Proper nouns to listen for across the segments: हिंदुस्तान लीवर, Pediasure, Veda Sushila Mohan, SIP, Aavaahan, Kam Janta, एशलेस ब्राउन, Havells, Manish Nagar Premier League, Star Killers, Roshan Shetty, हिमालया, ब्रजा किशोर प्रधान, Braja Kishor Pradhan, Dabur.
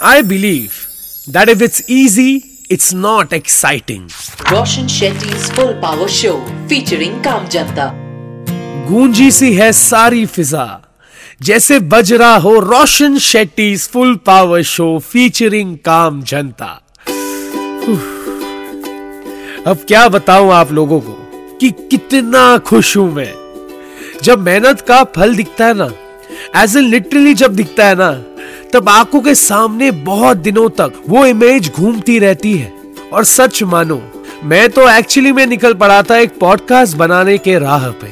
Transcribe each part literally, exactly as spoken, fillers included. I believe that if it's easy, it's not exciting. Roshan Shetty's Full Power Show featuring Kam Janta. गूंजी सी है सारी फिजा जैसे बज रहा हो Roshan Shetty's full power show featuring काम जनता। अब क्या बताऊं आप लोगों को कि कितना खुश हूं मैं जब मेहनत का फल दिखता है ना, एज इन लिटरली जब दिखता है ना, तब आंखों के सामने बहुत दिनों तक वो इमेज घूमती रहती है। और सच मानो मैं तो एक्चुअली में निकल पड़ा था एक पॉडकास्ट बनाने के राह पे,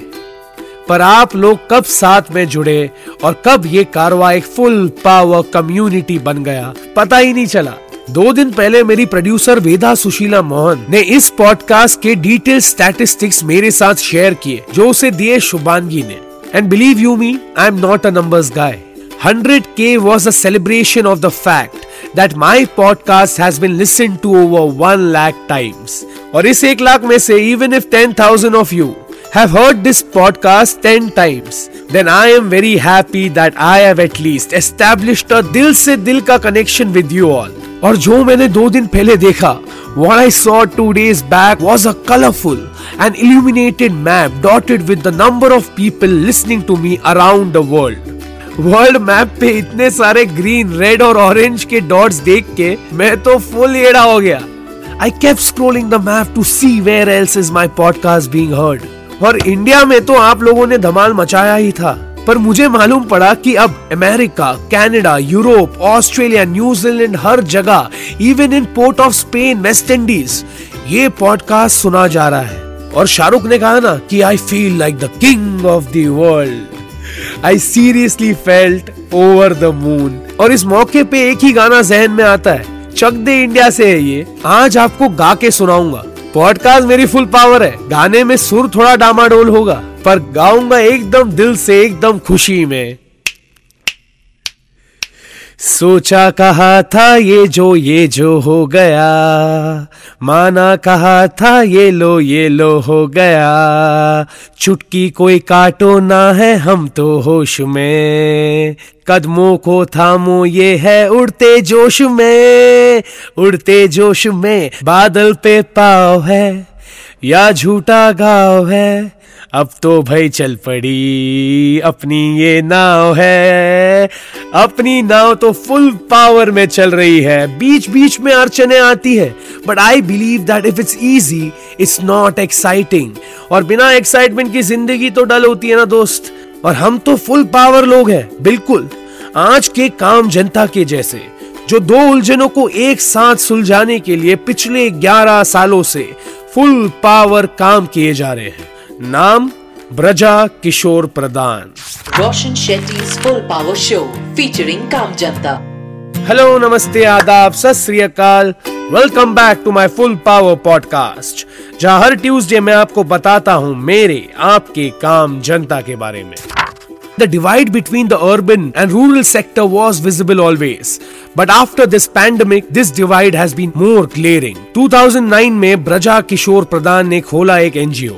पर आप लोग कब साथ में जुड़े और कब ये कारवां एक फुल पावर कम्युनिटी बन गया पता ही नहीं चला। दो दिन पहले मेरी प्रोड्यूसर वेदा सुशीला मोहन ने इस पॉडकास्ट के डिटेल स्टैटिस्टिक्स मेरे साथ शेयर किए जो उसे दिए शुभांगी ने। And believe you me, I am not a numbers guy. one hundred K was a celebration of the fact that my podcast has been listened to over one lakh times. और इस एक लाख में से even if ten thousand of you have heard this podcast ten times, then I am very happy that I have at least established a दिल से दिल का connection with you all. और जो मैंने दो दिन पहले देखा, what I saw two days back was a colorful and illuminated map dotted with the number of people listening to me around the world. World map पे इतने सारे ग्रीन, रेड और ऑरेंज के डॉट्स देख के मैं तो फुल एड़ा हो गया। I kept scrolling the map to see where else is my podcast being heard. और इंडिया में तो आप लोगों ने धमाल मचाया ही था, पर मुझे मालूम पड़ा कि अब America, Canada, Europe, Australia, New Zealand, हर जगह, even in Port of Spain, West Indies, ये पॉडकास्ट सुना जा रहा है। और शाहरुख ने कहा ना कि I feel like the king of the world. I seriously felt over the moon. और इस मौके पे एक ही गाना जहन में आता है, चक दे इंडिया से है ये, आज आपको गा के सुनाऊंगा। पॉडकास्ट मेरी फुल पावर है, गाने में सुर थोड़ा डामाडोल होगा, पर गाऊंगा एकदम दिल से, एकदम खुशी में। सोचा कहा था ये जो ये जो हो गया, माना कहा था ये लो ये लो हो गया, चुटकी कोई काटो ना है हम तो होश में, कदमों को थामो ये है उड़ते जोश में, उड़ते जोश में बादल पे पाव है या झूठा गाँव है, अब तो भाई चल पड़ी अपनी ये नाव है। अपनी नाव तो फुल पावर में चल रही है, बीच बीच में अड़चने आती है, but I believe that if it's easy it's not exciting. और बिना एक्साइटमेंट की जिंदगी तो डल होती है ना दोस्त, और हम तो फुल पावर लोग हैं, बिल्कुल आज के काम जनता के जैसे, जो दो उलझनों को एक साथ सुलझाने के लिए पिछले ग्यारह सालों से फुल पावर काम किए जा रहे हैं। नाम ब्रजा किशोर प्रधान। Roshan Shetty's full power show featuring काम जनता। हेलो, नमस्ते, आदाब, सत श्री अकाल। Welcome back to my full power podcast, जहां हर ट्यूसडे मैं आपको बताता हूं मेरे आपके काम जनता के बारे में। The divide between the urban and rural sector was visible always, but after this pandemic, this divide has been more glaring. two thousand nine में ब्रजा किशोर प्रधान ने खोला एक एनजीओ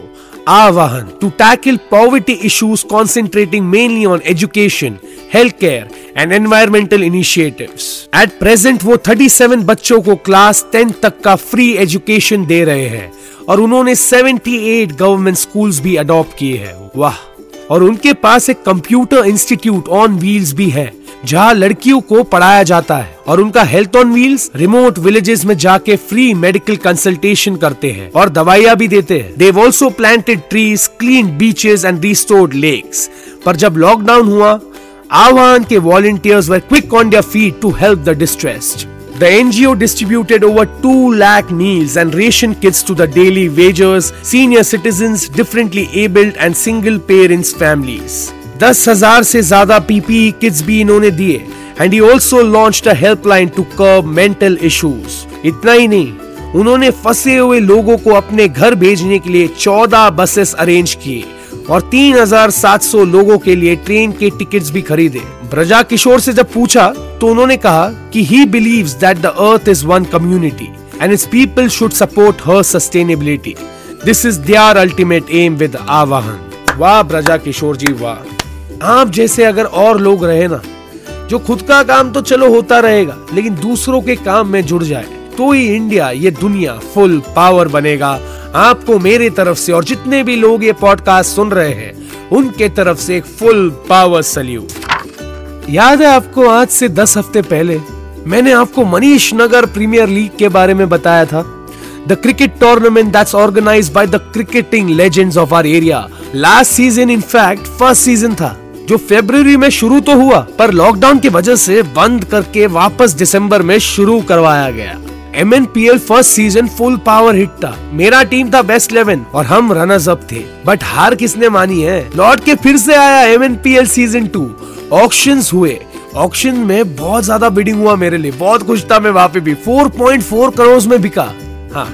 आवाहन to tackle poverty issues concentrating mainly on education, healthcare and environmental initiatives. At present वो thirty-seven बच्चों को class ten तक का free education दे रहे हैं और उन्होंने seventy-eight गवर्नमेंट स्कूल्स भी अडॉप्ट किए हैं। वाह! और उनके पास एक कंप्यूटर इंस्टीट्यूट ऑन व्हील्स भी है जहां लड़कियों को पढ़ाया जाता है और उनका health on wheels remote villages में जाके फ्री मेडिकल कंसल्टेशन करते हैं और दवाइयां भी देते हैं। They've also planted trees, cleaned beaches and restored lakes. पर जब लॉकडाउन हुआ, आवाहन के volunteers were quick on their feet to help the distressed. The N G O distributed over two lakh meals and ration kits to the daily wagers, senior citizens, differently abled and single parents families. ten thousand से ज़्यादा P P E kits भी इन्होंने दिए and he also launched a helpline to curb mental issues. इतना ही नहीं, उन्होंने फंसे हुए लोगों को अपने घर भेजने के लिए चौदह बसेस अरेंज किए और तीन हज़ार सात सौ लोगों के लिए ट्रेन के टिकट्स भी खरीदे। ब्रजा किशोर से जब पूछा तो उन्होंने कहा कि he believes that the earth is one community and its people should support her sustainability. This is their ultimate aim with Aavaahan. वाह ब्रजा किशोर जी वाह! आप जैसे अगर और लोग रहे ना जो खुद का काम तो चलो होता रहेगा, लेकिन दूसरों के काम में जुड़ जाए तो ही इंडिया, ये दुनिया फुल पावर बनेगा। आपको मेरे तरफ से और जितने भी लोग ये पॉडकास्ट सुन रहे हैं उनके तरफ से एक फुल पावर सैल्यूट। याद है आपको आज से दस हफ्ते पहले मैंने आपको मनीष नगर प्रीमियर लीग के बारे में बताया था, the cricket tournament that's organized by the cricketing legends of our area. Last season in fact first season था जो फरवरी में शुरू तो हुआ पर लॉकडाउन की वजह से बंद करके वापस दिसंबर में शुरू करवाया गया। M N P L first season full power hit था। मेरा टीम था बेस्ट इलेवन और हम रनर्स अप थे, बट हार किसने मानी है। लौट के फिर से आया M N P L season two. Auctions हुए, ऑक्शन में बहुत ज्यादा बिडिंग हुआ मेरे लिए, बहुत कुछ था। मैं वहाँ पे भी चार पॉइंट चार करोड़ में बिका। हाँ,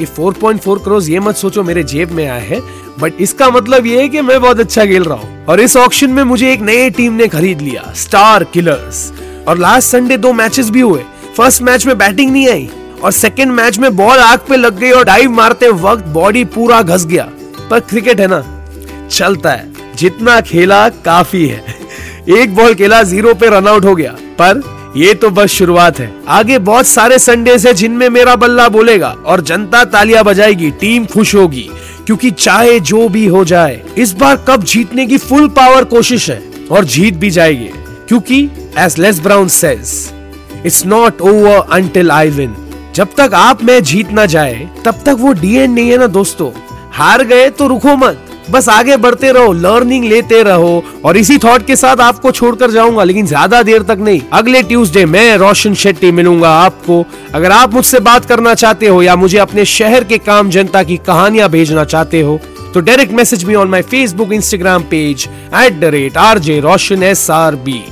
ये चार पॉइंट चार करोड़ ये मत सोचो मेरे जेब में आया है, बट इसका मतलब ये है कि मैं बहुत अच्छा खेल रहा हूँ। और इस ऑक्शन में मुझे एक नई टीम ने खरीद लिया, स्टार किलर्स। और लास्ट संडे दो मैचेस भी हुए। फर्स्ट मैच में बैटिंग नहीं आई और सेकेंड मैच में बॉल आग पे लग गई और डाइव मारते वक्त बॉडी पूरा घस गया। पर क्रिकेट है ना, चलता है, जितना खेला काफी है। एक बॉल खेला, जीरो पे रन आउट हो गया, पर ये तो बस शुरुआत है। आगे बहुत सारे संडे है जिनमें मेरा बल्ला बोलेगा और जनता तालियां बजाएगी, टीम खुश होगी, क्योंकि चाहे जो भी हो जाए इस बार कप जीतने की फुल पावर कोशिश है और जीत भी जाएगी, क्योंकि एशलेस ब्राउन says it's not over until I win. जब तक आप मैं जीत ना जाए तब तक वो डी एंड नहीं है ना दोस्तों। हार गए तो रुको मत, बस आगे बढ़ते रहो, लर्निंग लेते रहो। और इसी थॉट के साथ आपको छोड़कर जाऊंगा, लेकिन ज्यादा देर तक नहीं। अगले ट्यूसडे मैं रोशन शेट्टी मिलूंगा आपको। अगर आप मुझसे बात करना चाहते हो या मुझे अपने शहर के काम जनता की कहानियां भेजना चाहते हो तो direct message me on my Facebook Instagram page at the rate R J Roshan S R B,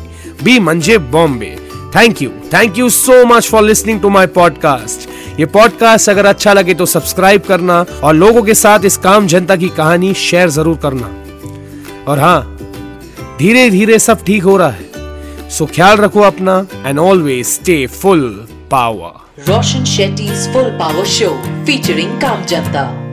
B मंजे Bombay. Thank you thank you so much for listening to my podcast. ये पॉडकास्ट अगर अच्छा लगे तो सब्सक्राइब करना और लोगों के साथ इस काम जनता की कहानी शेयर जरूर करना। और हाँ, धीरे धीरे सब ठीक हो रहा है, सो ख्याल रखो अपना and always stay full power. Roshan Shetty's full power show featuring काम जनता।